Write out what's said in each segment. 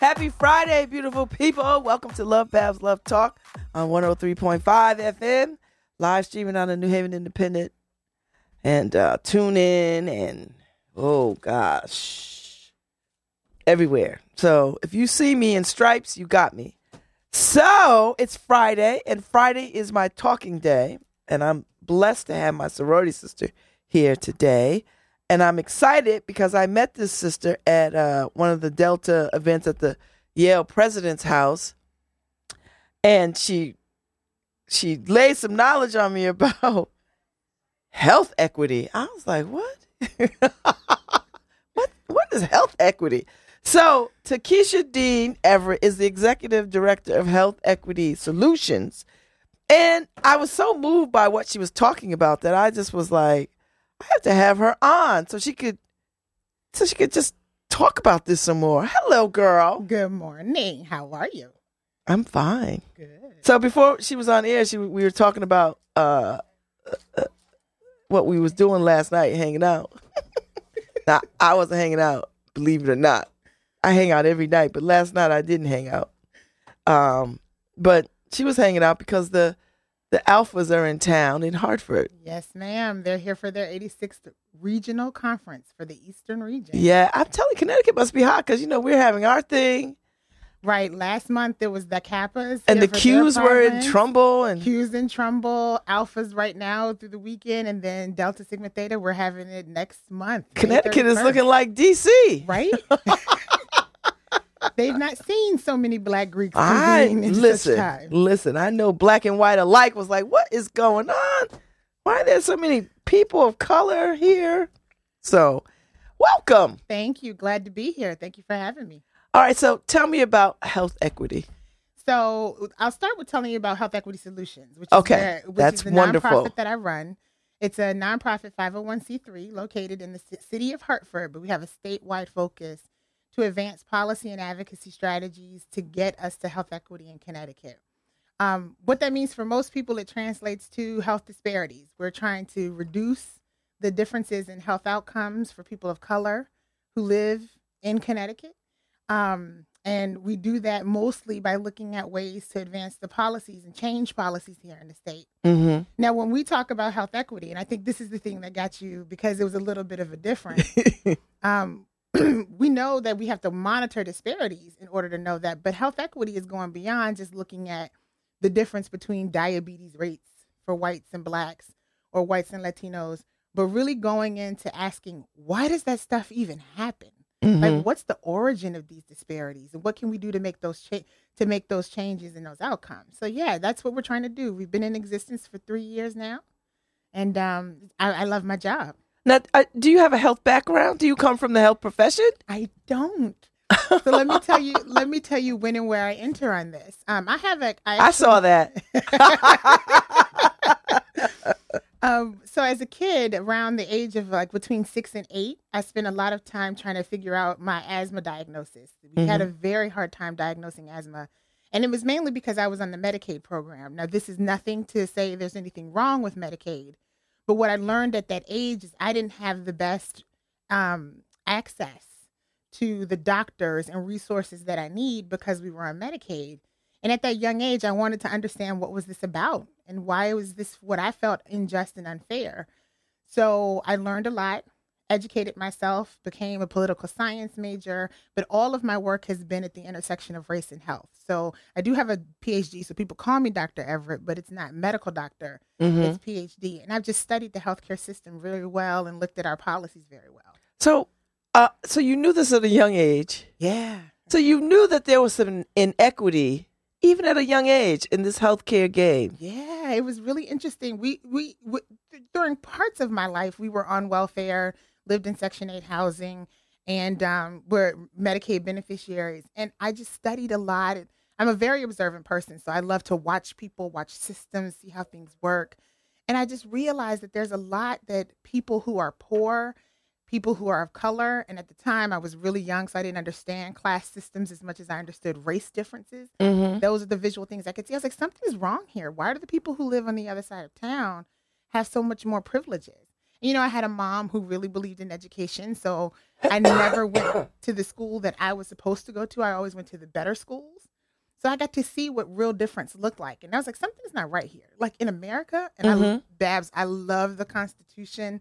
Happy Friday, beautiful people. Welcome to LoveBabz, Love Talk on 103.5 FM, live streaming on the New Haven Independent. And tune in and, oh gosh, everywhere. So if you see me in stripes, you got me. So it's Friday, and Friday is my talking day. And I'm blessed to have my sorority sister here today. And I'm excited because I met this sister at one of the Delta events at the Yale President's House. And she laid some knowledge on me about health equity. I was like, what? What is health equity? So Tekisha Dean Everett is the executive director of Health Equity Solutions. And I was so moved by what she was talking about that I just was like, I have to have her on so she could just talk about this some more. Hello, girl. Good morning. How are you? I'm fine. Good. So before she was on air, we were talking about what we was doing last night, hanging out. Now, I wasn't hanging out, believe it or not. I hang out every night, but last night I didn't hang out. But she was hanging out because the Alphas are in town in Hartford. Yes, ma'am. They're here for their 86th regional conference for the Eastern region. Yeah, I'm telling you, Connecticut must be hot because, you know, we're having our thing. Right. Last month, it was the Kappas. And the Qs were in Trumbull. Qs in Trumbull. Alphas right now through the weekend. And then Delta Sigma Theta, we're having it next month. Connecticut is looking like D.C. Right? They've not seen so many black Greeks. Listen, I know black and white alike was like, what is going on? Why are there so many people of color here? So welcome. Thank you. Glad to be here. Thank you for having me. All right. So tell me about health equity. So I'll start with telling you about Health Equity Solutions, which is the nonprofit that I run. It's a nonprofit 501c3 located in the city of Hartford, but we have a statewide focus to advance policy and advocacy strategies to get us to health equity in Connecticut. What that means for most people, it translates to health disparities. We're trying to reduce the differences in health outcomes for people of color who live in Connecticut. And we do that mostly by looking at ways to advance the policies and change policies here in the state. Mm-hmm. Now, when we talk about health equity, and I think this is the thing that got you because it was a little bit of a difference, we know that we have to monitor disparities in order to know that. But health equity is going beyond just looking at the difference between diabetes rates for whites and blacks or whites and Latinos, but really going into asking, why does that stuff even happen? Mm-hmm. Like, what's the origin of these disparities? And what can we do to make those changes in those outcomes? So, yeah, that's what we're trying to do. We've been in existence for 3 years now, and I love my job. Now, do you have a health background? Do you come from the health profession? I don't. So let me tell you when and where I enter on this. I saw that. So as a kid, around the age of between 6 and 8, I spent a lot of time trying to figure out my asthma diagnosis. We had a very hard time diagnosing asthma. And it was mainly because I was on the Medicaid program. Now, this is nothing to say there's anything wrong with Medicaid. But what I learned at that age is I didn't have the best access to the doctors and resources that I need because we were on Medicaid. And at that young age, I wanted to understand what was this about and why was this what I felt unjust and unfair. So I learned a lot, educated myself, became a political science major, but all of my work has been at the intersection of race and health. So I do have a PhD, so people call me Dr. Everett, but it's not medical doctor, it's PhD. And I've just studied the healthcare system really well and looked at our policies very well. So so you knew this at a young age. Yeah. So you knew that there was some inequity even at a young age in this healthcare game. Yeah, it was really interesting. We during parts of my life, we were on welfare, lived in Section 8 housing, and were Medicaid beneficiaries. And I just studied a lot. I'm a very observant person, so I love to watch people, watch systems, see how things work. And I just realized that there's a lot that people who are poor, people who are of color, and at the time I was really young, so I didn't understand class systems as much as I understood race differences. Mm-hmm. Those are the visual things I could see. I was like, something's wrong here. Why do the people who live on the other side of town have so much more privileges? You know, I had a mom who really believed in education, so I never went to the school that I was supposed to go to. I always went to the better schools. So I got to see what real difference looked like. And I was like, something's not right here. Like in America, and I love Babs, I love the Constitution.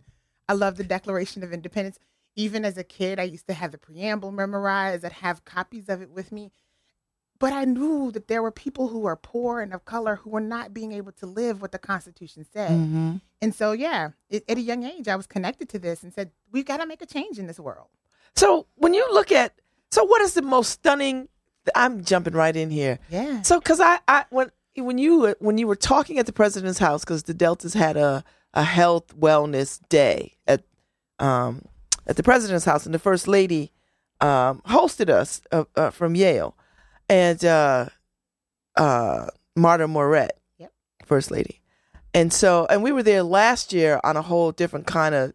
I love the Declaration of Independence. Even as a kid, I used to have the preamble memorized. I'd have copies of it with me. But I knew that there were people who are poor and of color who were not being able to live what the Constitution said. Mm-hmm. And so, yeah, at a young age, I was connected to this and said, we've got to make a change in this world. So when you look at, so what is the most stunning, I'm jumping right in here. Yeah. So, because when you were talking at the president's house, because the Deltas had a health wellness day at the president's house, and the first lady hosted us from Yale, and Marta Moret, yep, first lady, and we were there last year on a whole different kind of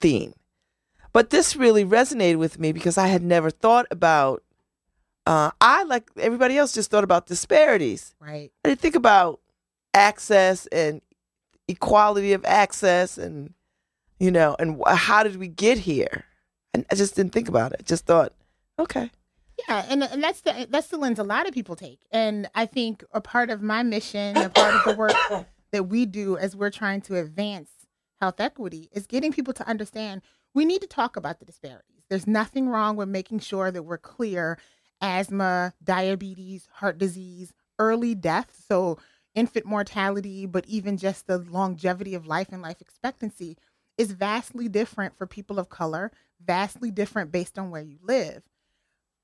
theme, but this really resonated with me because I had never thought about. I, like everybody else, just thought about disparities. Right. I didn't think about access and equality of access and, you know, and how did we get here? And I just didn't think about it. I just thought, okay. Yeah, and that's the lens a lot of people take. And I think a part of my mission, a part of the work that we do as we're trying to advance health equity is getting people to understand we need to talk about the disparities. There's nothing wrong with making sure that we're clear. Asthma, diabetes, heart disease, early death, so infant mortality, but even just the longevity of life and life expectancy is vastly different for people of color, vastly different based on where you live.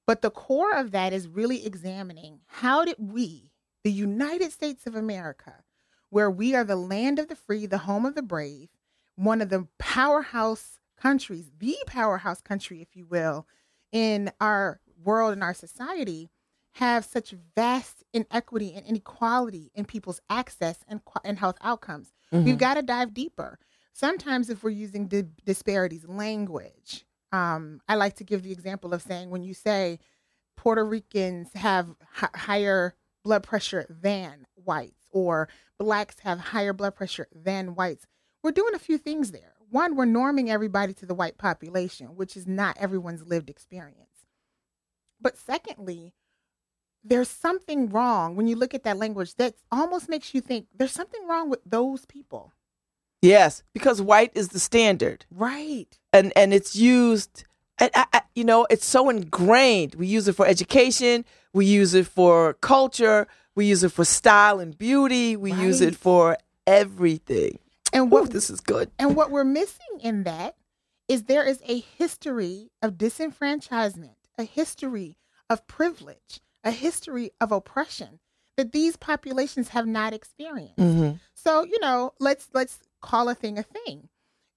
But the core of that is really examining how did we, the United States of America, where we are the land of the free, the home of the brave, one of the powerhouse countries, the powerhouse country, if you will, in our world and our society, have such vast inequity and inequality in people's access and health outcomes. Mm-hmm. We've got to dive deeper. Sometimes if we're using disparities language, I like to give the example of saying when you say Puerto Ricans have higher blood pressure than whites or blacks have higher blood pressure than whites, we're doing a few things there. One, we're norming everybody to the white population, which is not everyone's lived experience. But secondly, there's something wrong when you look at that language that almost makes you think there's something wrong with those people. Yes, because white is the standard. Right. And it's used, and it's so ingrained. We use it for education. We use it for culture. We use it for style and beauty. We right. use it for everything. And what this is good. And what we're missing in that is there is a history of disenfranchisement, a history of privilege, a history of oppression that these populations have not experienced. Mm-hmm. So, let's call a thing.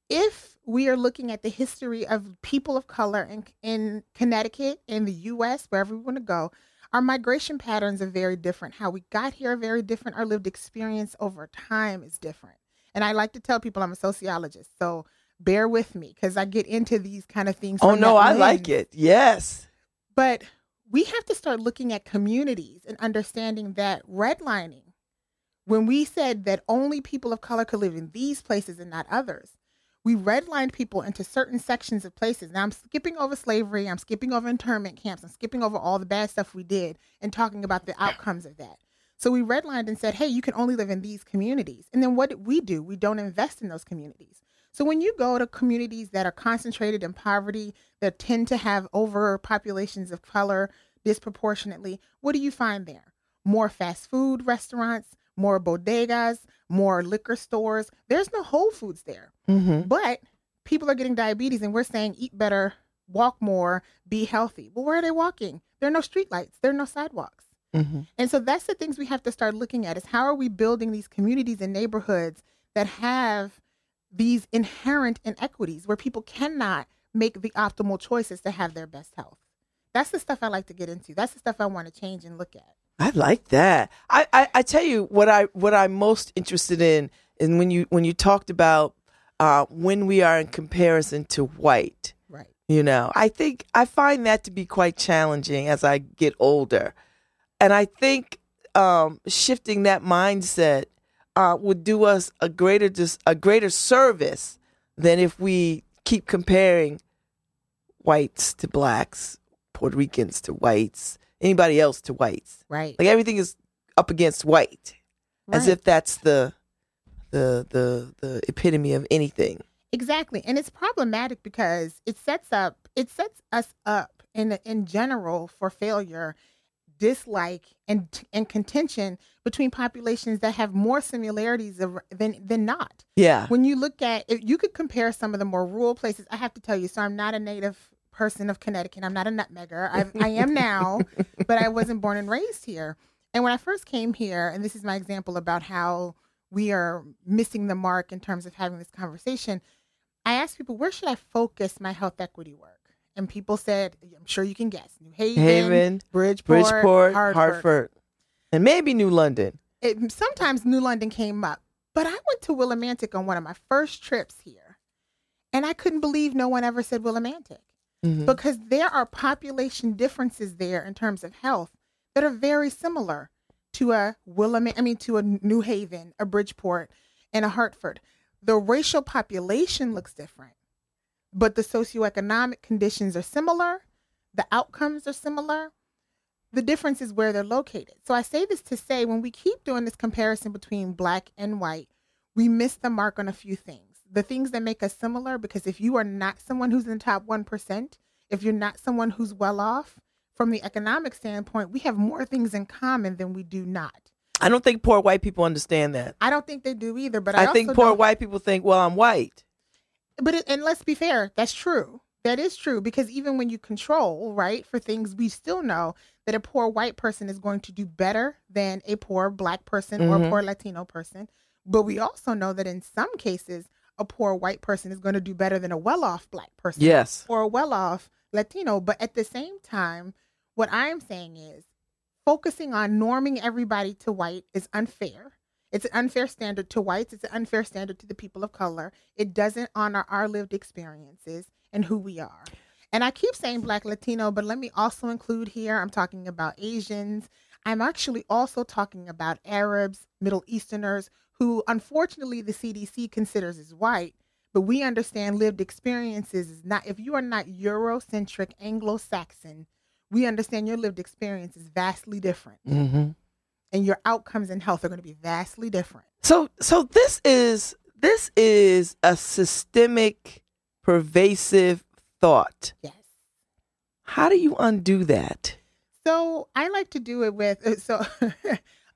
If we are looking at the history of people of color in Connecticut, in the U.S., wherever we want to go, our migration patterns are very different. How we got here are very different. Our lived experience over time is different. And I like to tell people I'm a sociologist, so bear with me because I get into these kind of things. Oh, no, I like it. Yes. But we have to start looking at communities and understanding that redlining, when we said that only people of color could live in these places and not others, we redlined people into certain sections of places. Now, I'm skipping over slavery. I'm skipping over internment camps. I'm skipping over all the bad stuff we did and talking about the outcomes of that. So we redlined and said, hey, you can only live in these communities. And then what do? We don't invest in those communities. So when you go to communities that are concentrated in poverty, that tend to have overpopulations of color disproportionately, what do you find there? More fast food restaurants, more bodegas, more liquor stores. There's no Whole Foods there. Mm-hmm. But people are getting diabetes and we're saying eat better, walk more, be healthy. Well, where are they walking? There are no streetlights. There are no sidewalks. Mm-hmm. And so that's the things we have to start looking at is how are we building these communities and neighborhoods that have these inherent inequities where people cannot make the optimal choices to have their best health. That's the stuff I like to get into. That's the stuff I want to change and look at. I like that. I tell you what I'm most interested in, and when you talked about when we are in comparison to white, right? I think I find that to be quite challenging as I get older, and I think shifting that mindset would do us a greater service than if we keep comparing whites to blacks, Puerto Ricans to whites, anybody else to whites. Right. Like everything is up against white, right, as if that's the epitome of anything. Exactly. And it's problematic because it sets us up in general for failure, dislike, and contention between populations that have more similarities than not. Yeah. When you look at it, you could compare some of the more rural places. I have to tell you, so I'm not a native person of Connecticut. I'm not a nutmegger. I am now, but I wasn't born and raised here. And when I first came here, and this is my example about how we are missing the mark in terms of having this conversation, I asked people, where should I focus my health equity work? And people said, I'm sure you can guess, New Haven, Bridgeport, Hartford, and maybe New London. Sometimes New London came up. But I went to Willimantic on one of my first trips here, and I couldn't believe no one ever said Willimantic. Mm-hmm. Because there are population differences there in terms of health that are very similar to a to a New Haven, a Bridgeport, and a Hartford. The racial population looks different, but the socioeconomic conditions are similar. The outcomes are similar. The difference is where they're located. So I say this to say, when we keep doing this comparison between black and white, we miss the mark on a few things. The things that make us similar, because if you are not someone who's in the top 1%, if you're not someone who's well off from the economic standpoint, we have more things in common than we do not. I don't think poor white people understand that. I don't think they do either. But I think poor white people think, well, I'm white. And let's be fair, that's true. That is true, because even when you control, right, for things, we still know that a poor white person is going to do better than a poor black person, mm-hmm, or a poor Latino person. But we also know that in some cases, a poor white person is going to do better than a well-off black person, yes, or a well-off Latino. But at the same time, what I'm saying is focusing on norming everybody to white is unfair. It's an unfair standard to whites. It's an unfair standard to the people of color. It doesn't honor our lived experiences and who we are. And I keep saying black, Latino, but let me also include here, I'm talking about Asians. I'm actually also talking about Arabs, Middle Easterners, who unfortunately the CDC considers as white, but we understand lived experiences is not, if you are not Eurocentric, Anglo-Saxon, we understand your lived experience is vastly different. Mm-hmm. And your outcomes in health are going to be vastly different. So this is a systemic, pervasive thought. Yes. How do you undo that? So I like to do it with, so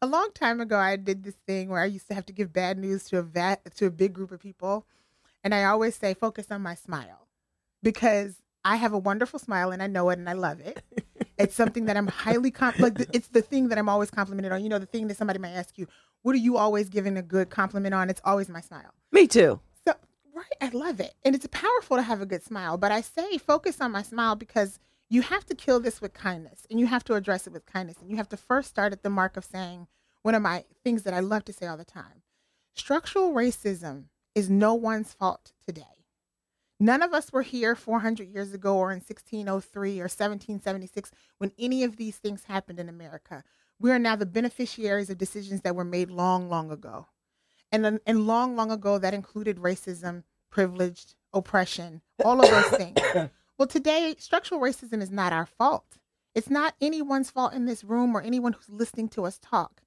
a long time ago, I did this thing where I used to have to give bad news to a big group of people. And I always say, focus on my smile, because I have a wonderful smile and I know it and I love it. It's something that I'm highly, it's the thing that I'm always complimented on. You know, the thing that somebody might ask you, what are you always giving a good compliment on? It's always my smile. Me too. So, right, I love it. And it's powerful to have a good smile. But I say focus on my smile because you have to kill this with kindness, and you have to address it with kindness. And you have to first start at the mark of saying one of my things that I love to say all the time. Structural racism is no one's fault today. None of us were here 400 years ago or in 1603 or 1776 when any of these things happened in America. We are now the beneficiaries of decisions that were made long, long ago. And long, long ago, that included racism, privilege, oppression, all of those things. Well, today, structural racism is not our fault. It's not anyone's fault in this room or anyone who's listening to us talk.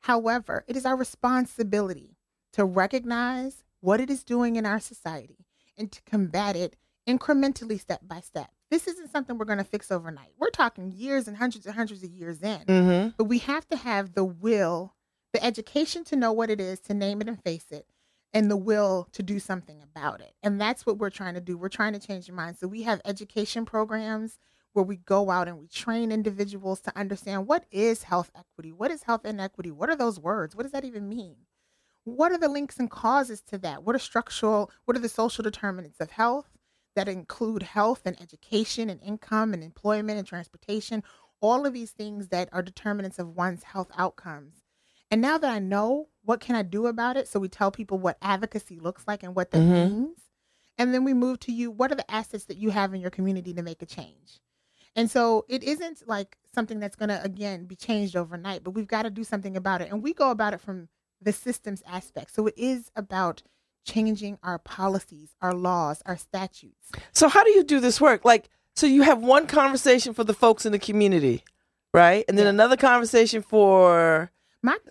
However, it is our responsibility to recognize what it is doing in our society and to combat it incrementally, step by step. This isn't something we're going to fix overnight. We're talking years and hundreds of years in. Mm-hmm. But we have to have the will, the education to know what it is, to name it and face it, and the will to do something about it. And that's what we're trying to do. We're trying to change your mind. So we have education programs where we go out and we train individuals to understand, what is health equity? What is health inequity? What are those words? What does that even mean? What are the links and causes to that? What are the social determinants of health that include health and education and income and employment and transportation? All of these things that are determinants of one's health outcomes. And now that I know, what can I do about it? So we tell people what advocacy looks like and what that mm-hmm. means. And then we move to you, what are the assets that you have in your community to make a change? And so it isn't like something that's going to, again, be changed overnight, but we've got to do something about it. And we go about it from the systems aspect. So it is about changing our policies, our laws, our statutes. So how do you do this work? Like, so you have one conversation for the folks in the community, right? And then another conversation for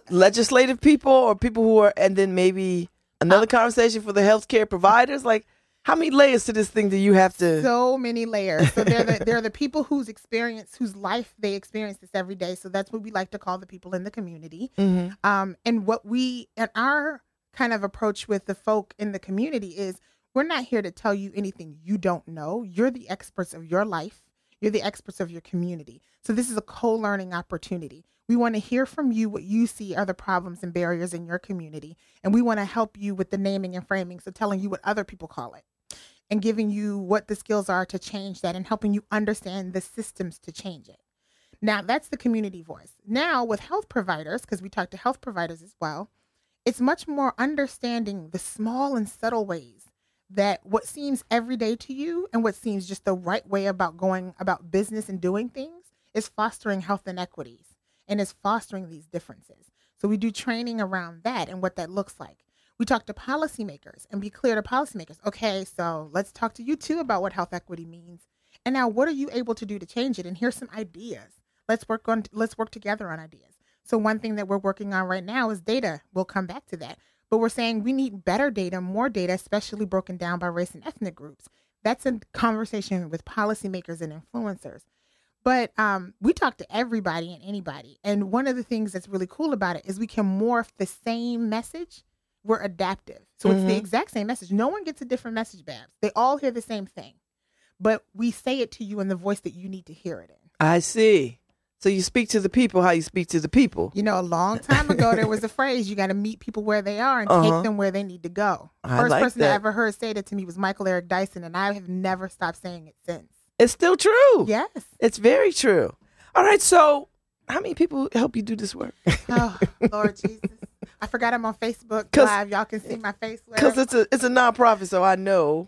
legislative people or people who are, and then maybe another conversation for the healthcare providers. Like, how many layers to this thing do you have to? So many layers. So they're the people whose experience, whose life they experience this every day. So that's what we like to call the people in the community. Mm-hmm. And what we, and our kind of approach with the folk in the community is we're not here to tell you anything you don't know. You're the experts of your life. You're the experts of your community. So this is a co-learning opportunity. We want to hear from you what you see are the problems and barriers in your community. And we want to help you with the naming and framing. So telling you what other people call it, and giving you what the skills are to change that, and helping you understand the systems to change it. Now, that's the community voice. Now, with health providers, because we talk to health providers as well, it's much more understanding the small and subtle ways that what seems everyday to you and what seems just the right way about going about business and doing things is fostering health inequities and is fostering these differences. So we do training around that and what that looks like. We talk to policymakers and be clear to policymakers. Okay, so let's talk to you too about what health equity means. And now what are you able to do to change it? And here's some ideas. Let's work together on ideas. So one thing that we're working on right now is data. We'll come back to that. But we're saying we need better data, more data, especially broken down by race and ethnic groups. That's a conversation with policymakers and influencers. But we talk to everybody and anybody. And one of the things that's really cool about it is we can morph the same message. We're adaptive. So it's the exact same message. No one gets a different message, Babs. They all hear the same thing. But we say it to you in the voice that you need to hear it in. I see. So you speak to the people how you speak to the people. You know, a long time ago, there was a phrase, you got to meet people where they are and take them where they need to go. First person I ever heard say that to me was Michael Eric Dyson, and I have never stopped saying it since. It's still true. Yes. It's very true. All right, so how many people help you do this work? Oh, Lord Jesus. I forgot I'm on Facebook Live. Y'all can see my face. Because it's a nonprofit, so I know.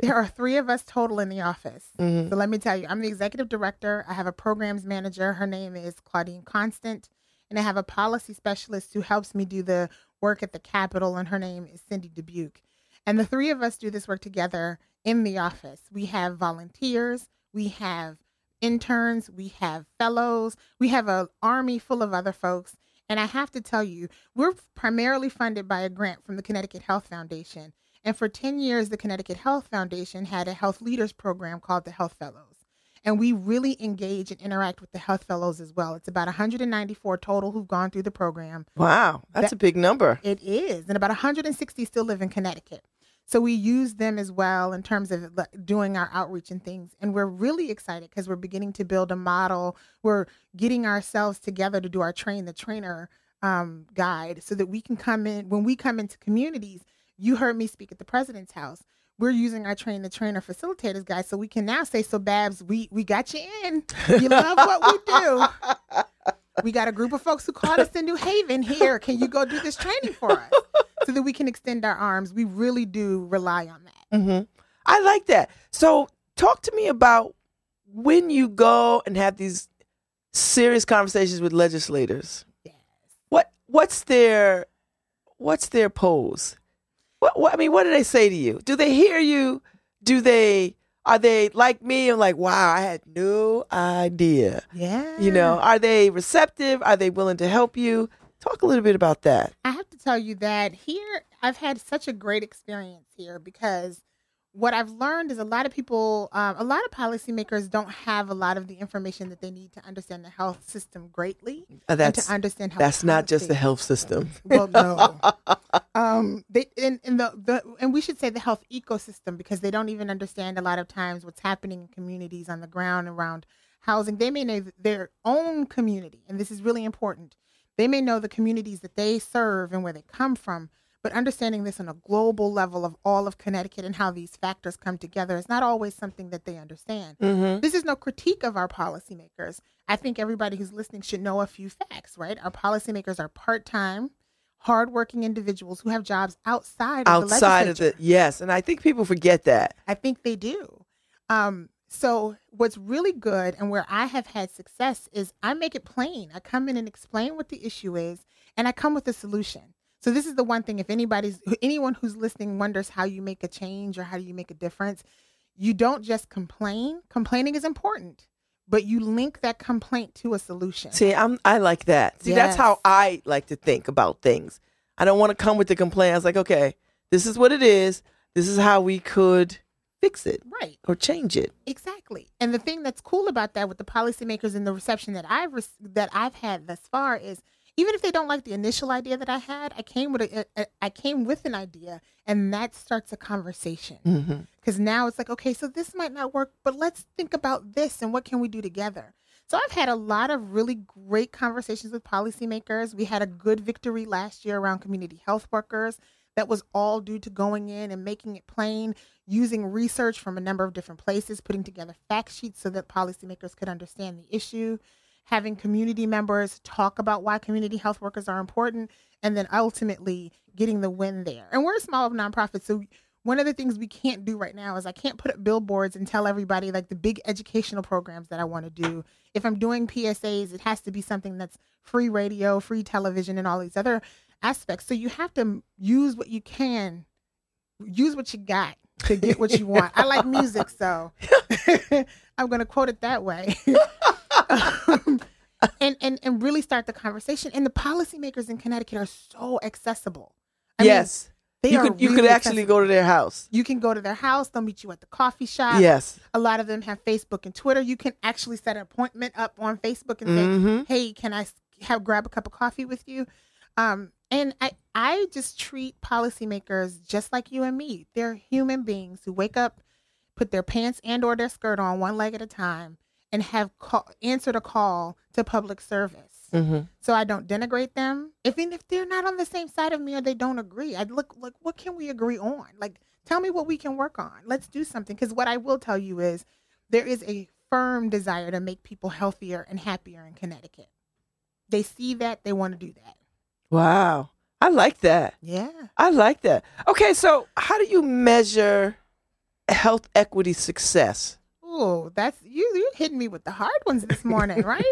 There are three of us total in the office. Mm-hmm. So let me tell you, I'm the executive director. I have a programs manager. Her name is Claudine Constant. And I have a policy specialist who helps me do the work at the Capitol, and her name is Cindy Dubuque. And the three of us do this work together in the office. We have volunteers. We have interns. We have fellows. We have an army full of other folks. And I have to tell you, we're primarily funded by a grant from the Connecticut Health Foundation. And for 10 years, the Connecticut Health Foundation had a health leaders program called the Health Fellows. And we really engage and interact with the Health Fellows as well. It's about 194 total who've gone through the program. Wow, that's a big number. It is. And about 160 still live in Connecticut. So we use them as well in terms of doing our outreach and things. And we're really excited because we're beginning to build a model. We're getting ourselves together to do our train the trainer guide so that we can come in. When we come into communities, you heard me speak at the president's house. We're using our train the trainer facilitators guide so we can now say, so Babs, we got you in. You love what we do. We got a group of folks who called us in New Haven here. Can you go do this training for us so that we can extend our arms? We really do rely on that. Mm-hmm. I like that. So talk to me about when you go and have these serious conversations with legislators. Yes. What's their pose? What do they say to you? Do they hear you? Are they like me? I'm like, wow, I had no idea. Yeah. You know, are they receptive? Are they willing to help you? Talk a little bit about that. I have to tell you that here, I've had such a great experience here because what I've learned is a lot of policymakers don't have a lot of the information that they need to understand the health system greatly. And to understand health that's policy. Not just the health system. Well, no. We should say the health ecosystem because they don't even understand a lot of times what's happening in communities on the ground around housing. They may know their own community, and this is really important. They may know the communities that they serve and where they come from. But understanding this on a global level of all of Connecticut and how these factors come together is not always something that they understand. Mm-hmm. This is no critique of our policymakers. I think everybody who's listening should know a few facts, right? Our policymakers are part-time, hardworking individuals who have jobs outside of the legislature. Yes, and I think people forget that. I think they do. So what's really good and where I have had success is I make it plain. I come in and explain what the issue is, and I come with a solution. So this is the one thing, if anyone who's listening wonders how you make a change or how do you make a difference, you don't just complain. Complaining is important, but you link that complaint to a solution. See, I like that. See, yes. That's how I like to think about things. I don't want to come with the complaint. I was like, okay, this is what it is. This is how we could fix it, right, or change it. Exactly. And the thing that's cool about that with the policymakers and the reception that I've had thus far is, even if they don't like the initial idea that I had, I came with an idea, and that starts a conversation. Because now it's like, okay, so this might not work, but let's think about this and what can we do together. So I've had a lot of really great conversations with policymakers. We had a good victory last year around community health workers. That was all due to going in and making it plain, using research from a number of different places, putting together fact sheets so that policymakers could understand the issue. Having community members talk about why community health workers are important, and then ultimately getting the win there. And we're a small nonprofit, so one of the things we can't do right now is I can't put up billboards and tell everybody like the big educational programs that I want to do. If I'm doing PSAs, it has to be something that's free radio, free television, and all these other aspects. So you have to use what you can, use what you got to get what you want. I like music, so I'm going to quote it that way. And really start the conversation. And the policymakers in Connecticut are so accessible. I mean, you could actually go to their house. You can go to their house. They'll meet you at the coffee shop. Yes. A lot of them have Facebook and Twitter. You can actually set an appointment up on Facebook and say, hey, can I grab a cup of coffee with you? And I just treat policymakers just like you and me. They're human beings who wake up, put their pants and or their skirt on one leg at a time, and have answered a call to public service. So I don't denigrate them. Even if they're not on the same side of me or they don't agree, I look like, what can we agree on? Like, tell me what we can work on. Let's do something. Because what I will tell you is there is a firm desire to make people healthier and happier in Connecticut. They see that. They want to do that. Wow. I like that. Yeah. I like that. Okay, so how do you measure health equity success? Oh, that's you hitting me with the hard ones this morning, right?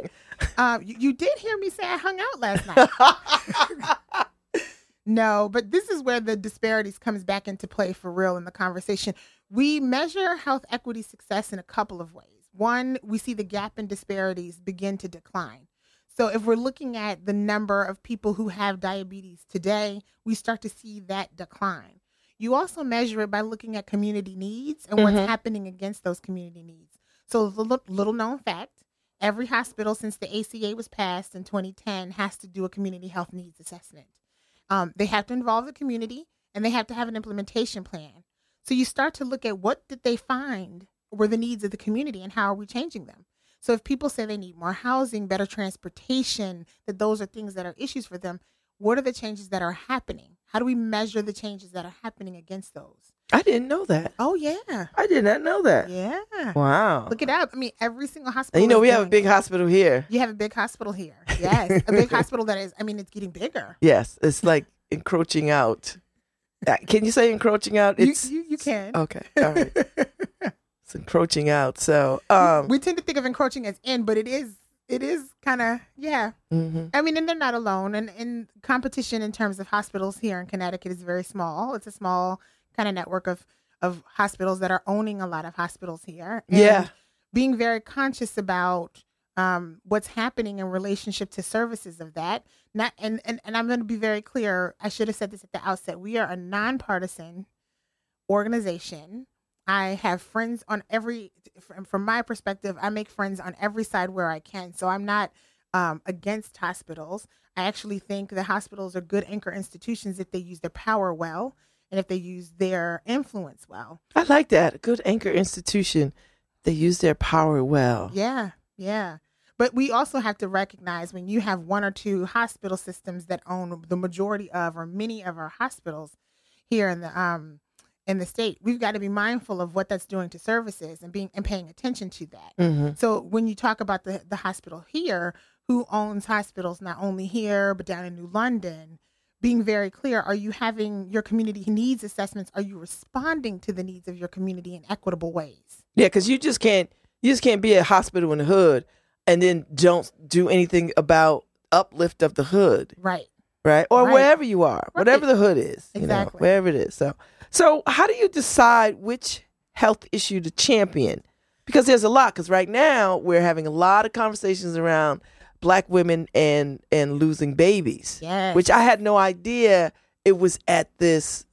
You did hear me say I hung out last night. No, but this is where the disparities comes back into play for real in the conversation. We measure health equity success in a couple of ways. One, we see the gap in disparities begin to decline. So if we're looking at the number of people who have diabetes today, we start to see that decline. You also measure it by looking at community needs and what's happening against those community needs. So the little known fact, every hospital since the ACA was passed in 2010 has to do a community health needs assessment. They have to involve the community and they have to have an implementation plan. So you start to look at what did they find were the needs of the community and how are we changing them? So if people say they need more housing, better transportation, that those are things that are issues for them, what are the changes that are happening? How do we measure the changes that are happening against those? I didn't know that. Oh, yeah. I did not know that. Yeah. Wow. Look it up. I mean, every single hospital. And you know, we have a big hospital here. You have a big hospital here. Yes. A big hospital that is, I mean, it's getting bigger. Yes. It's like encroaching out. Can you say encroaching out? It's, you can. Okay. All right. It's encroaching out. So we tend to think of encroaching as in, but it is kind of, yeah. I mean, and they're not alone. And competition in terms of hospitals here in Connecticut is very small. It's a small kind of network of hospitals that are owning a lot of hospitals here. And being very conscious about what's happening in relationship to services of that. And I'm going to be very clear. I should have said this at the outset. We are a nonpartisan organization. I have friends on from my perspective, I make friends on every side where I can. So I'm not against hospitals. I actually think that hospitals are good anchor institutions if they use their power well and if they use their influence well. I like that. A good anchor institution. They use their power well. Yeah. But we also have to recognize when you have one or two hospital systems that own the majority of or many of our hospitals here in the state, we've got to be mindful of what that's doing to services and paying attention to that. So when you talk about the hospital here, who owns hospitals not only here but down in New London, being very clear, are you having your community needs assessments? Are you responding to the needs of your community in equitable ways? Yeah, because you just can't be a hospital in the hood and then don't do anything about uplift of the hood. Right. right? Or wherever you are, whatever the hood is, you know, wherever it is. So how do you decide which health issue to champion? Because there's a lot, because right now we're having a lot of conversations around Black women and losing babies, yes. which I had no idea it was at this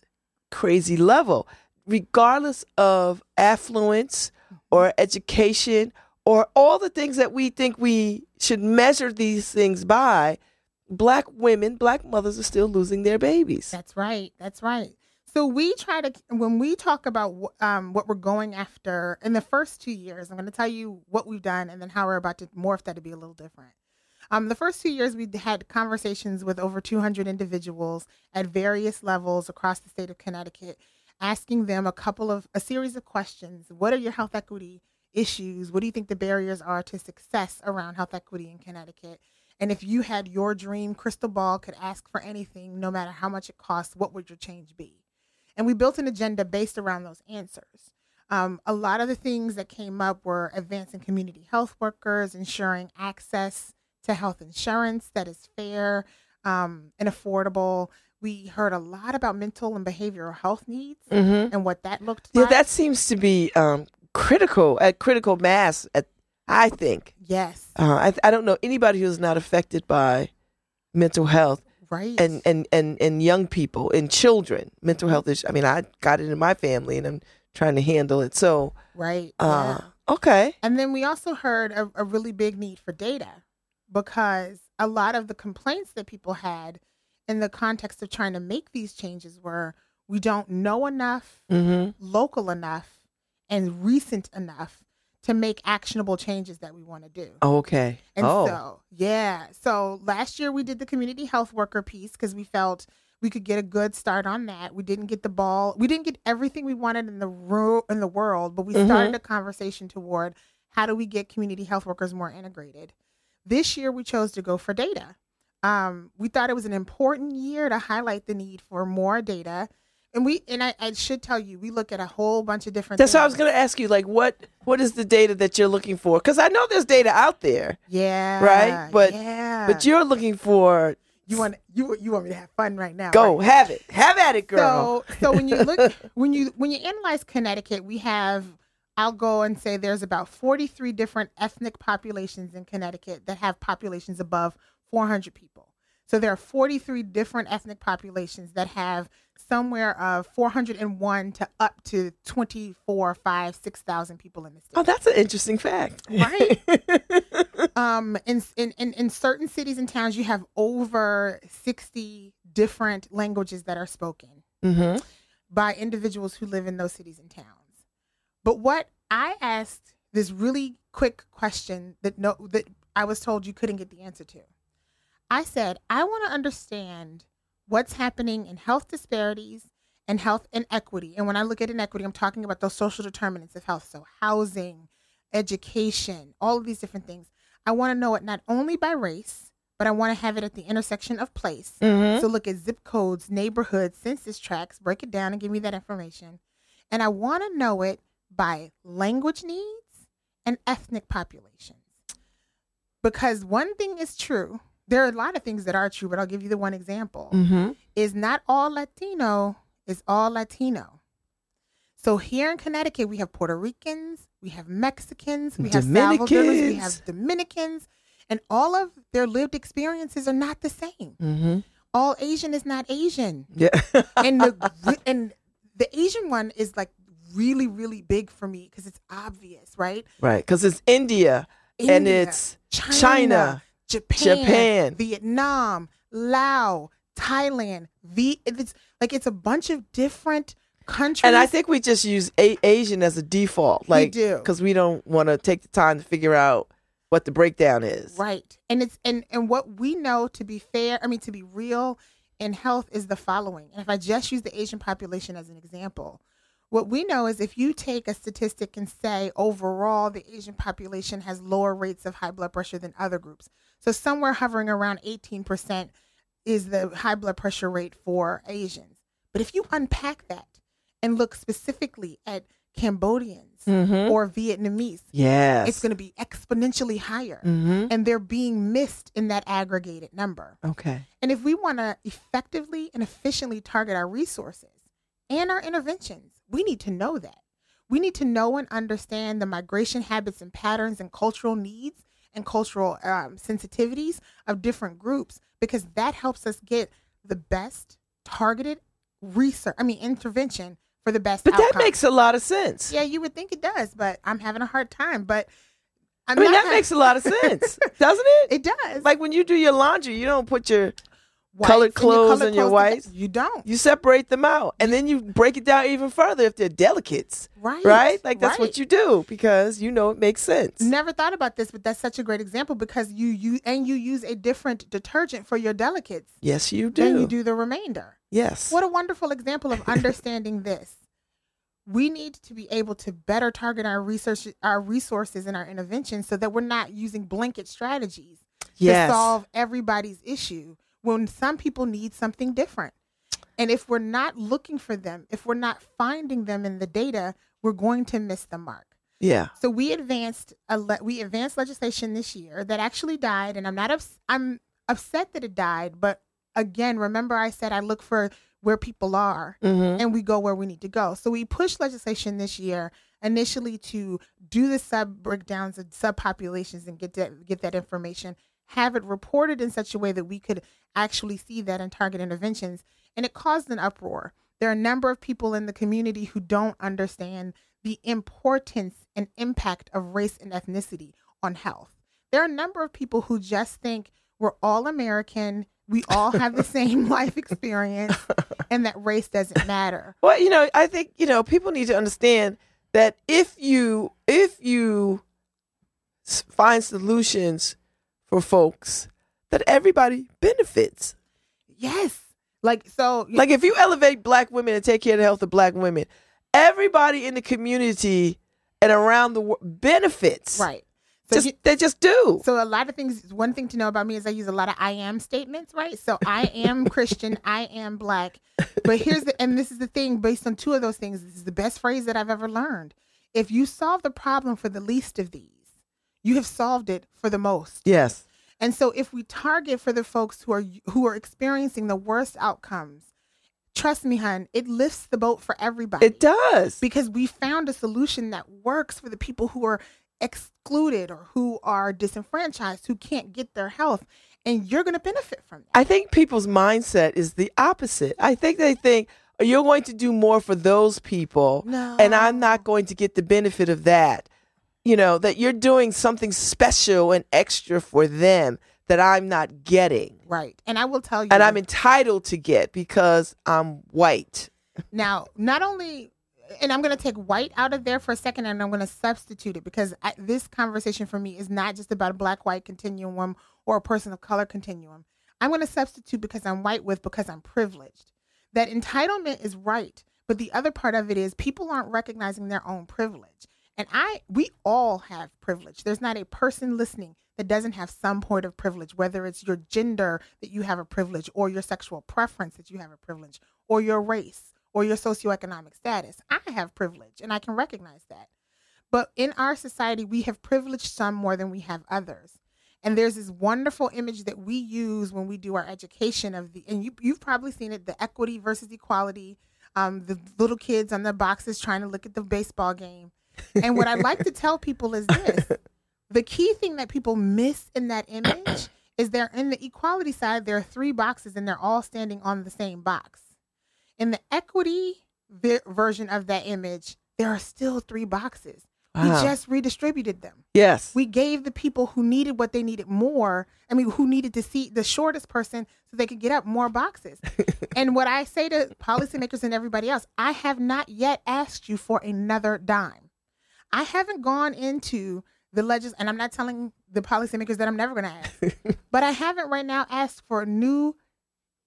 crazy level, regardless of affluence or education or all the things that we think we should measure these things by. Black women, Black mothers are still losing their babies. That's right. That's right. So we try to, when we talk about what we're going after in the first 2 years, I'm going to tell you what we've done and then how we're about to morph that to be a little different. The first 2 years, we had conversations with over 200 individuals at various levels across the state of Connecticut, asking them a series of questions. What are your health equity issues? What do you think the barriers are to success around health equity in Connecticut? And if you had your dream crystal ball, could ask for anything, no matter how much it costs, what would your change be? And we built an agenda based around those answers. A lot of the things that came up were advancing community health workers, ensuring access to health insurance that is fair and affordable. We heard a lot about mental and behavioral health needs mm-hmm. and what that looked like. Yeah, that seems to be critical mass, I think. Yes. I don't know anybody who's not affected by mental health. Right. And young people and children, mental health issues. I mean, I got it in my family and I'm trying to handle it. So. Right. Yeah. Okay. And then we also heard a really big need for data, because a lot of the complaints that people had in the context of trying to make these changes were, we don't know enough, mm-hmm. local enough, and recent enough to make actionable changes that we want to do. Okay. And so, yeah. So last year we did the community health worker piece because we felt we could get a good start on that. We didn't get the ball. We didn't get everything we wanted in the world, but we mm-hmm. started a conversation toward how do we get community health workers more integrated. This year we chose to go for data. We thought it was an important year to highlight the need for more data. And I should tell you, we look at a whole bunch of different things. That's what I was going to ask you. Like, what is the data that you're looking for? Because I know there's data out there. Yeah. Right? But you're looking for... You want me to have fun right now. Go, right? Have it. Have at it, girl. So when you look when you analyze Connecticut, we have, I'll go and say there's about 43 different ethnic populations in Connecticut that have populations above 400 people. So there are 43 different ethnic populations that have somewhere of 401 to up to 24, 5, 6,000 people in the state. Oh, that's an interesting fact. Right? In certain cities and towns, you have over 60 different languages that are spoken mm-hmm. by individuals who live in those cities and towns. But what I asked this really quick question that I was told you couldn't get the answer to. I said, I want to understand what's happening in health disparities and health inequity. And when I look at inequity, I'm talking about those social determinants of health. So housing, education, all of these different things. I want to know it not only by race, but I want to have it at the intersection of place. Mm-hmm. So look at zip codes, neighborhoods, census tracts, break it down and give me that information. And I want to know it by language needs and ethnic populations. Because one thing is true. There are a lot of things that are true, but I'll give you the one example. Mm-hmm. Is not all Latino is all Latino. So here in Connecticut, we have Puerto Ricans, we have Mexicans, we have Salvadorans, we have Dominicans, and all of their lived experiences are not the same. Mm-hmm. All Asian is not Asian. Yeah. and the Asian one is like really, really big for me because it's obvious, right? Right, because it's India and it's China. Japan, Vietnam, Laos, Thailand. It's a bunch of different countries. And I think we just use Asian as a default. Like, we do. Because we don't want to take the time to figure out what the breakdown is. Right. And it's and what we know to be fair, I mean, to be real in health is the following. And if I just use the Asian population as an example, what we know is if you take a statistic and say overall the Asian population has lower rates of high blood pressure than other groups. So somewhere hovering around 18% is the high blood pressure rate for Asians. But if you unpack that and look specifically at Cambodians or Vietnamese. Yes. It's going to be exponentially higher. And they're being missed in that aggregated number. Okay. And if we want to effectively and efficiently target our resources and our interventions, we need to know that. We need to know and understand the migration habits and patterns and cultural needs and cultural sensitivities of different groups, because that helps us get the best targeted research, intervention for the best outcome. But that makes a lot of sense. Yeah, you would think it does, but I'm having a hard time. But that makes a lot of sense, doesn't it? It does. Like when you do your laundry, you don't put your colored clothes and your whites. You don't. You separate them out, and then you break it down even further if they're delicates. Right. Right? Like that's what you do because you know it makes sense. Never thought about this, but that's such a great example because you use a different detergent for your delicates. Yes, you do. And you do the remainder. Yes. What a wonderful example of understanding this. We need to be able to better target our resources and our interventions so that we're not using blanket strategies to solve everybody's issue. When some people need something different. And if we're not looking for them, if we're not finding them in the data, we're going to miss the mark. Yeah. So we advanced legislation this year that actually died, and I'm upset that it died, but again, remember I said I look for where people are and we go where we need to go. So we pushed legislation this year initially to do the sub breakdowns of subpopulations and get that information, have it reported in such a way that we could actually see that and target interventions. And it caused an uproar. There are a number of people in the community who don't understand the importance and impact of race and ethnicity on health. There are a number of people who just think we're all American, we all have the same life experience, and that race doesn't matter. Well, I think, people need to understand that if you find solutions for folks, that everybody benefits. Yes. Like if you elevate black women and take care of the health of black women, everybody in the community and around the world benefits. Right. So they just do. So a lot of things, one thing to know about me is I use a lot of I am statements, right? So I am Christian, I am black. But this is the thing, based on two of those things, this is the best phrase that I've ever learned. If you solve the problem for the least of these, you have solved it for the most. Yes. And so if we target for the folks who are experiencing the worst outcomes, trust me, hon, it lifts the boat for everybody. It does. Because we found a solution that works for the people who are excluded or who are disenfranchised, who can't get their health, and you're going to benefit from that. I think people's mindset is the opposite. I think they think you're going to do more for those people, and I'm not going to get the benefit of that. That you're doing something special and extra for them that I'm not getting. Right. And I will tell you. And I'm entitled to get because I'm white. Now, not only, and I'm going to take white out of there for a second and I'm going to substitute it because this conversation for me is not just about a black-white continuum or a person of color continuum. I'm going to substitute because I'm white with because I'm privileged. That entitlement is right. But the other part of it is people aren't recognizing their own privilege. And we all have privilege. There's not a person listening that doesn't have some point of privilege, whether it's your gender that you have a privilege or your sexual preference that you have a privilege or your race or your socioeconomic status. I have privilege and I can recognize that. But in our society, we have privileged some more than we have others. And there's this wonderful image that we use when we do our education and you've probably seen it, the equity versus equality, the little kids on the boxes trying to look at the baseball game. And what I like to tell people is this. The key thing that people miss in that image is they're in the equality side. There are three boxes and they're all standing on the same box. In the equity version of that image, there are still three boxes. Wow. We just redistributed them. Yes. We gave the people who needed what they needed more. Who needed to see the shortest person so they could get up more boxes. And what I say to policymakers and everybody else, I have not yet asked you for another dime. I haven't gone into the legislation, and I'm not telling the policymakers that I'm never going to ask, but I haven't right now asked for new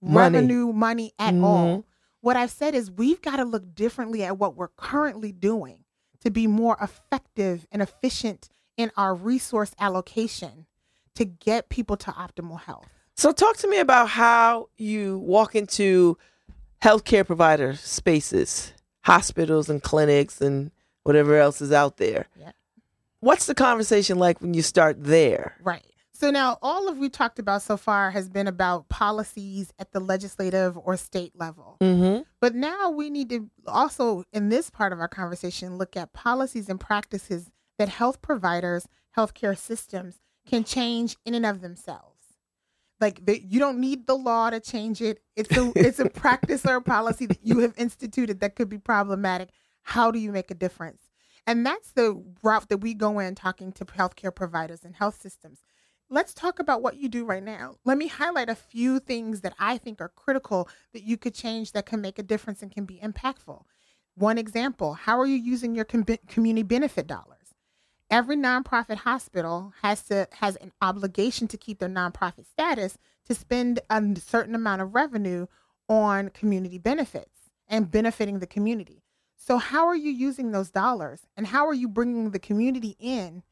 revenue money at all. What I've said is we've got to look differently at what we're currently doing to be more effective and efficient in our resource allocation to get people to optimal health. So talk to me about how you walk into healthcare provider spaces, hospitals and clinics and whatever else is out there. Yeah. What's the conversation like when you start there? Right. So now all of we talked about so far has been about policies at the legislative or state level. Mm-hmm. But now we need to also, in this part of our conversation, look at policies and practices that health providers, healthcare systems can change in and of themselves. Like you don't need the law to change it. It's a practice or a policy that you have instituted that could be problematic. How do you make a difference? And that's the route that we go in talking to healthcare providers and health systems. Let's talk about what you do right now. Let me highlight a few things that I think are critical that you could change that can make a difference and can be impactful. One example, how are you using your community benefit dollars? Every nonprofit hospital has an obligation to keep their nonprofit status to spend a certain amount of revenue on community benefits and benefiting the community. So how are you using those dollars and how are you bringing the community in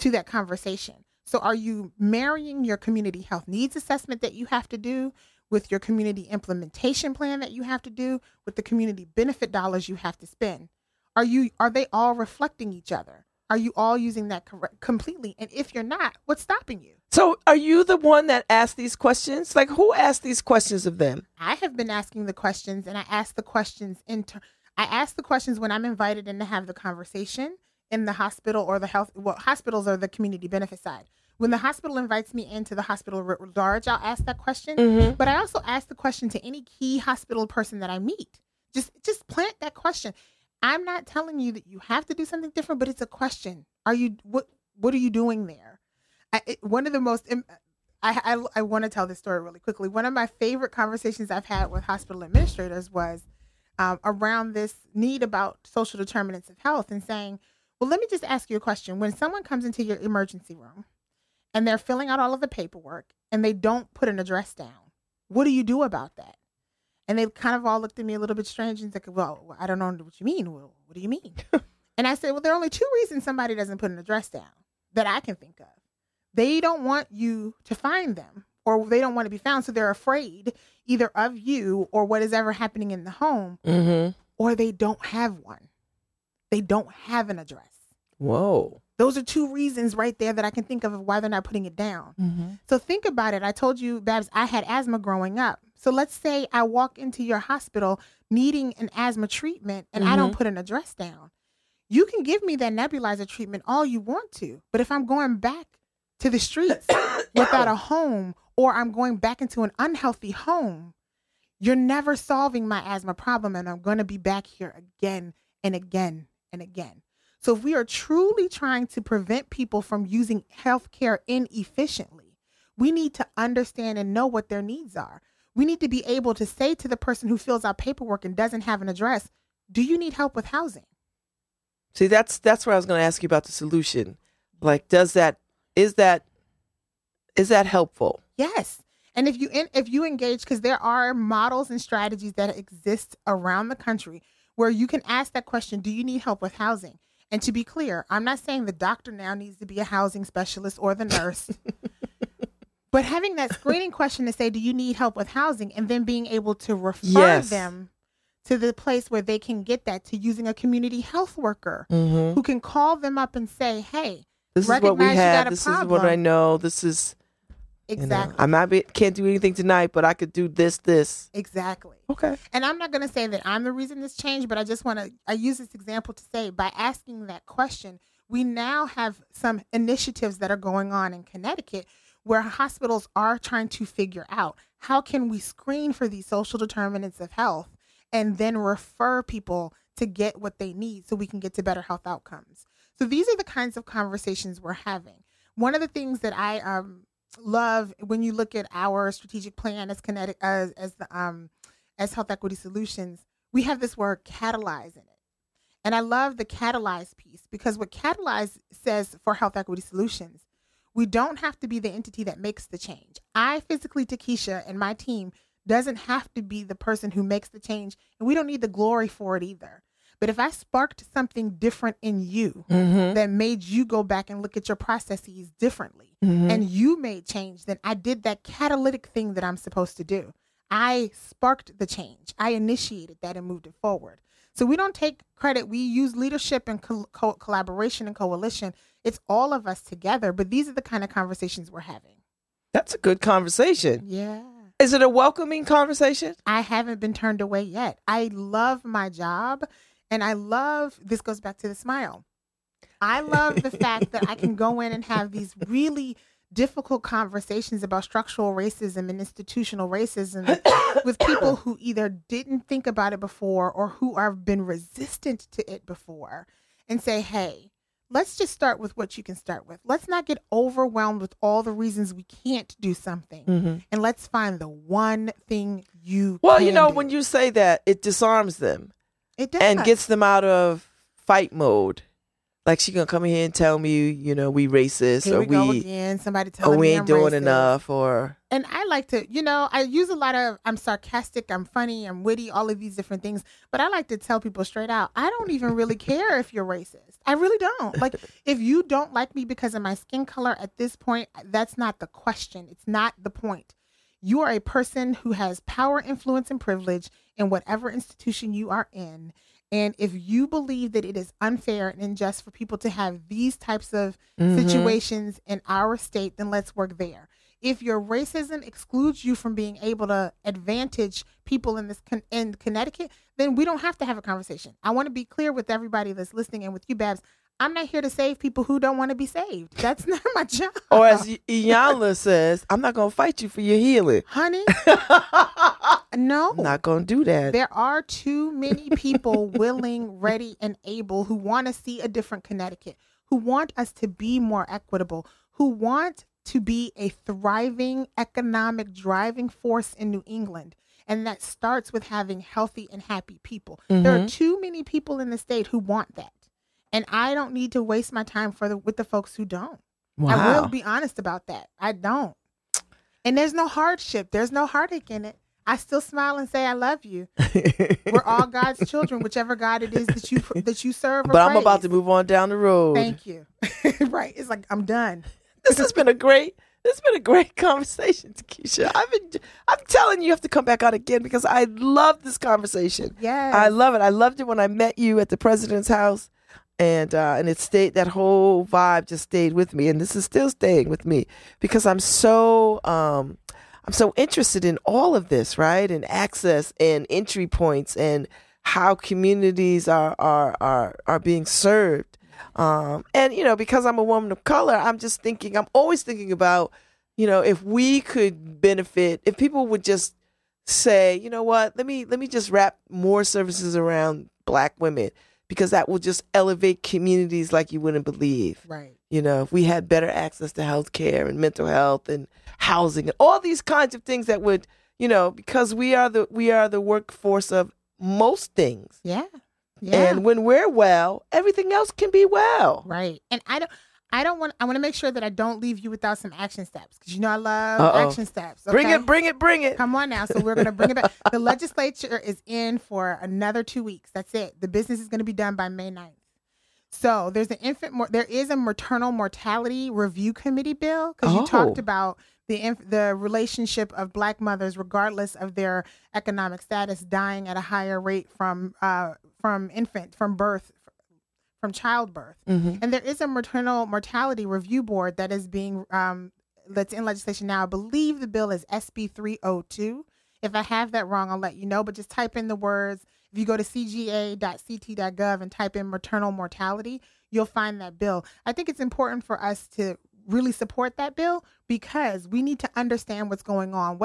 to that conversation? So are you marrying your community health needs assessment that you have to do with your community implementation plan that you have to do with the community benefit dollars you have to spend? Are they all reflecting each other? Are you all using that completely? And if you're not, what's stopping you? So are you the one that asks these questions? Like, who asked these questions of them? I have been asking the questions, and I ask the questions when I'm invited in to have the conversation. In the hospital or the hospitals are the community benefit side. When the hospital invites me into the hospital at large, I'll ask that question. Mm-hmm. But I also ask the question to any key hospital person that I meet. Just plant that question. I'm not telling you that you have to do something different, but it's a question. What are you doing there? I want to tell this story really quickly. One of my favorite conversations I've had with hospital administrators was around this need about social determinants of health and saying, well, let me just ask you a question. When someone comes into your emergency room and they're filling out all of the paperwork and they don't put an address down, what do you do about that? And they kind of all looked at me a little bit strange and said, well, I don't know what you mean. Well, what do you mean? And I said, well, there are only two reasons somebody doesn't put an address down that I can think of. They don't want you to find them or they don't want to be found. So they're afraid either of you or what is ever happening in the home, mm-hmm. or they don't have one. They don't have an address. Whoa. Those are two reasons right there that I can think of why they're not putting it down. Mm-hmm. So think about it. I told you, Babs, I had asthma growing up. So let's say I walk into your hospital needing an asthma treatment and mm-hmm. I don't put an address down. You can give me that nebulizer treatment all you want to. But if I'm going back to the streets without a home or I'm going back into an unhealthy home, you're never solving my asthma problem. And I'm going to be back here again and again and again. So if we are truly trying to prevent people from using healthcare inefficiently, we need to understand and know what their needs are. We need to be able to say to the person who fills out paperwork and doesn't have an address, do you need help with housing? See, that's where I was going to ask you about the solution. Like, is that helpful? Yes. And if you engage, because there are models and strategies that exist around the country where you can ask that question, do you need help with housing? And to be clear, I'm not saying the doctor now needs to be a housing specialist or the nurse. But having that screening question to say, do you need help with housing? And then being able to refer them to the place where they can get that, to using a community health worker mm-hmm. who can call them up and say, hey, this is what we have. This is what I know. This is exactly. You know, can't do anything tonight, but I could do this. Exactly. Okay. And I'm not going to say that I'm the reason this changed, but I use this example to say by asking that question, we now have some initiatives that are going on in Connecticut where hospitals are trying to figure out how can we screen for these social determinants of health and then refer people to get what they need so we can get to better health outcomes. So these are the kinds of conversations we're having. One of the things that I, love when you look at our strategic plan as Connecticut as Health Equity Solutions, we have this word catalyze in it, and I love the catalyze piece because what catalyze says for Health Equity Solutions, we don't have to be the entity that makes the change. I physically, Tekisha, and my team doesn't have to be the person who makes the change, and we don't need the glory for it either. But if I sparked something different in you mm-hmm. that made you go back and look at your processes differently mm-hmm. and you made change, then I did that catalytic thing that I'm supposed to do. I sparked the change. I initiated that and moved it forward. So we don't take credit. We use leadership and collaboration and coalition. It's all of us together. But these are the kind of conversations we're having. That's a good conversation. Yeah. Is it a welcoming conversation? I haven't been turned away yet. I love my job. And I love, this goes back to the smile. I love the fact that I can go in and have these really difficult conversations about structural racism and institutional racism with people who either didn't think about it before or who have been resistant to it before, and say, hey, let's just start with what you can start with. Let's not get overwhelmed with all the reasons we can't do something. Mm-hmm. And let's find the one thing you can do. When you say that, it disarms them. It does. And gets them out of fight mode. Like, she gonna come in here and tell me, we racist, here or we somebody telling or we ain't doing enough, or. And I like to, I use a lot of, I'm sarcastic, I'm funny, I'm witty, all of these different things. But I like to tell people straight out, I don't even really care if you're racist. I really don't. Like, if you don't like me because of my skin color at this point, that's not the question. It's not the point. You are a person who has power, influence, and privilege in whatever institution you are in. And if you believe that it is unfair and unjust for people to have these types of situations in our state, then let's work there. If your racism excludes you from being able to advantage people in this in Connecticut, then we don't have to have a conversation. I want to be clear with everybody that's listening and with you, Babs. I'm not here to save people who don't want to be saved. That's not my job. Or as Iyanla says, I'm not going to fight you for your healing. Honey, no. I'm not going to do that. There are too many people willing, ready, and able who want to see a different Connecticut, who want us to be more equitable, who want to be a thriving economic driving force in New England. And that starts with having healthy and happy people. Mm-hmm. There are too many people in the state who want that. And I don't need to waste my time with the folks who don't. Wow. I will be honest about that. I don't. And there's no hardship. There's no heartache in it. I still smile and say, I love you. We're all God's children, whichever God it is that you serve. But I'm about to move on down the road. Thank you. Right. It's like, I'm done. This has been a great conversation, Tekisha. I'm telling you, you have to come back out again because I love this conversation. Yes. I love it. I loved it when I met you at the president's house. And it stayed, that whole vibe just stayed with me. And this is still staying with me because I'm so interested in all of this, right? And access and entry points and how communities are being served. And because I'm a woman of color, I'm always thinking about, if we could benefit, if people would just say, you know what, let me just wrap more services around Black women. Because that will just elevate communities like you wouldn't believe. Right. If we had better access to health care and mental health and housing and all these kinds of things that would, because we are the workforce of most things. Yeah. Yeah. And when we're well, everything else can be well. Right. And I want to make sure that I don't leave you without some action steps. Because I love action steps. Okay? Bring it. Come on now. So we're going to bring it back. The legislature is in for another 2 weeks. That's it. The business is going to be done by May 9th. So there's an there is a maternal mortality review committee bill. Because you talked about the relationship of Black mothers, regardless of their economic status, dying at a higher rate from childbirth. Mm-hmm. And there is a maternal mortality review board that is being that's in legislation now. I believe the bill is SB 302. If I have that wrong, I'll let you know. But just type in the words. If you go to cga.ct.gov and type in maternal mortality, you'll find that bill. I think it's important for us to really support that bill because we need to understand what's going on.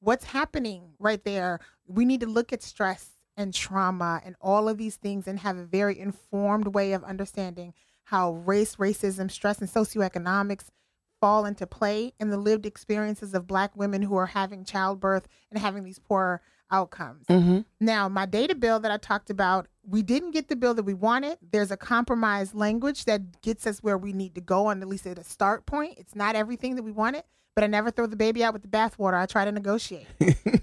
What's happening right there. We need to look at stress and trauma and all of these things and have a very informed way of understanding how race, racism, stress, and socioeconomics fall into play in the lived experiences of Black women who are having childbirth and having these poor outcomes. Mm-hmm. Now, my data bill that I talked about, we didn't get the bill that we wanted. There's a compromise language that gets us where we need to go, and at least at a start point. It's not everything that we wanted, but I never throw the baby out with the bathwater. I try to negotiate.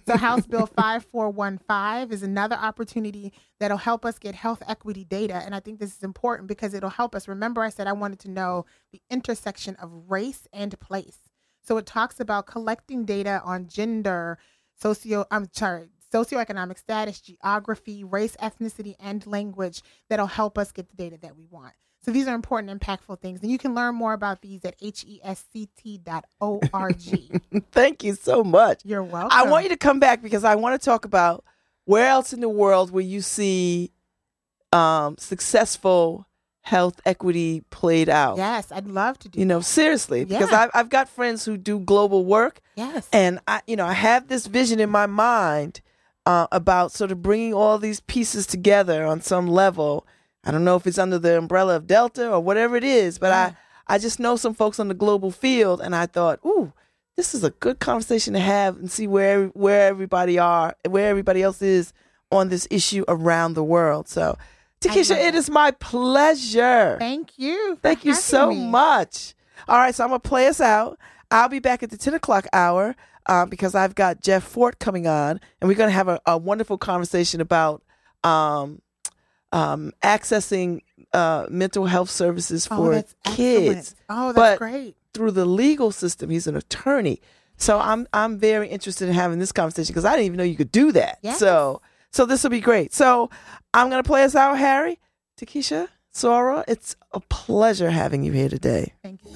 So House Bill 5415 is another opportunity that'll help us get health equity data. And I think this is important because it'll help us. Remember, I said I wanted to know the intersection of race and place. So it talks about collecting data on gender, socioeconomic status, geography, race, ethnicity, and language that'll help us get the data that we want. So these are important, impactful things. And you can learn more about these at HESCT.org. Thank you so much. You're welcome. I want you to come back because I want to talk about where else in the world will you see successful health equity played out. Yes, I'd love to do that. Seriously, because I've got friends who do global work. Yes. And I have this vision in my mind about sort of bringing all these pieces together on some level. I don't know if it's under the umbrella of Delta or whatever it is, but I just know some folks on the global field, and I thought, ooh, this is a good conversation to have and see where everybody else is on this issue around the world. So Tekisha, it is my pleasure. Thank you. Thank you so much. All right, so I'm going to play us out. I'll be back at the 10 o'clock hour because I've got Jeff Fort coming on, and we're going to have a wonderful conversation about accessing mental health services for kids. Oh, that's great. Through the legal system. He's an attorney. So I'm very interested in having this conversation because I didn't even know you could do that. Yes. So this will be great. So I'm going to play us out, Harry. Tekisha, Sora, it's a pleasure having you here today. Thank you.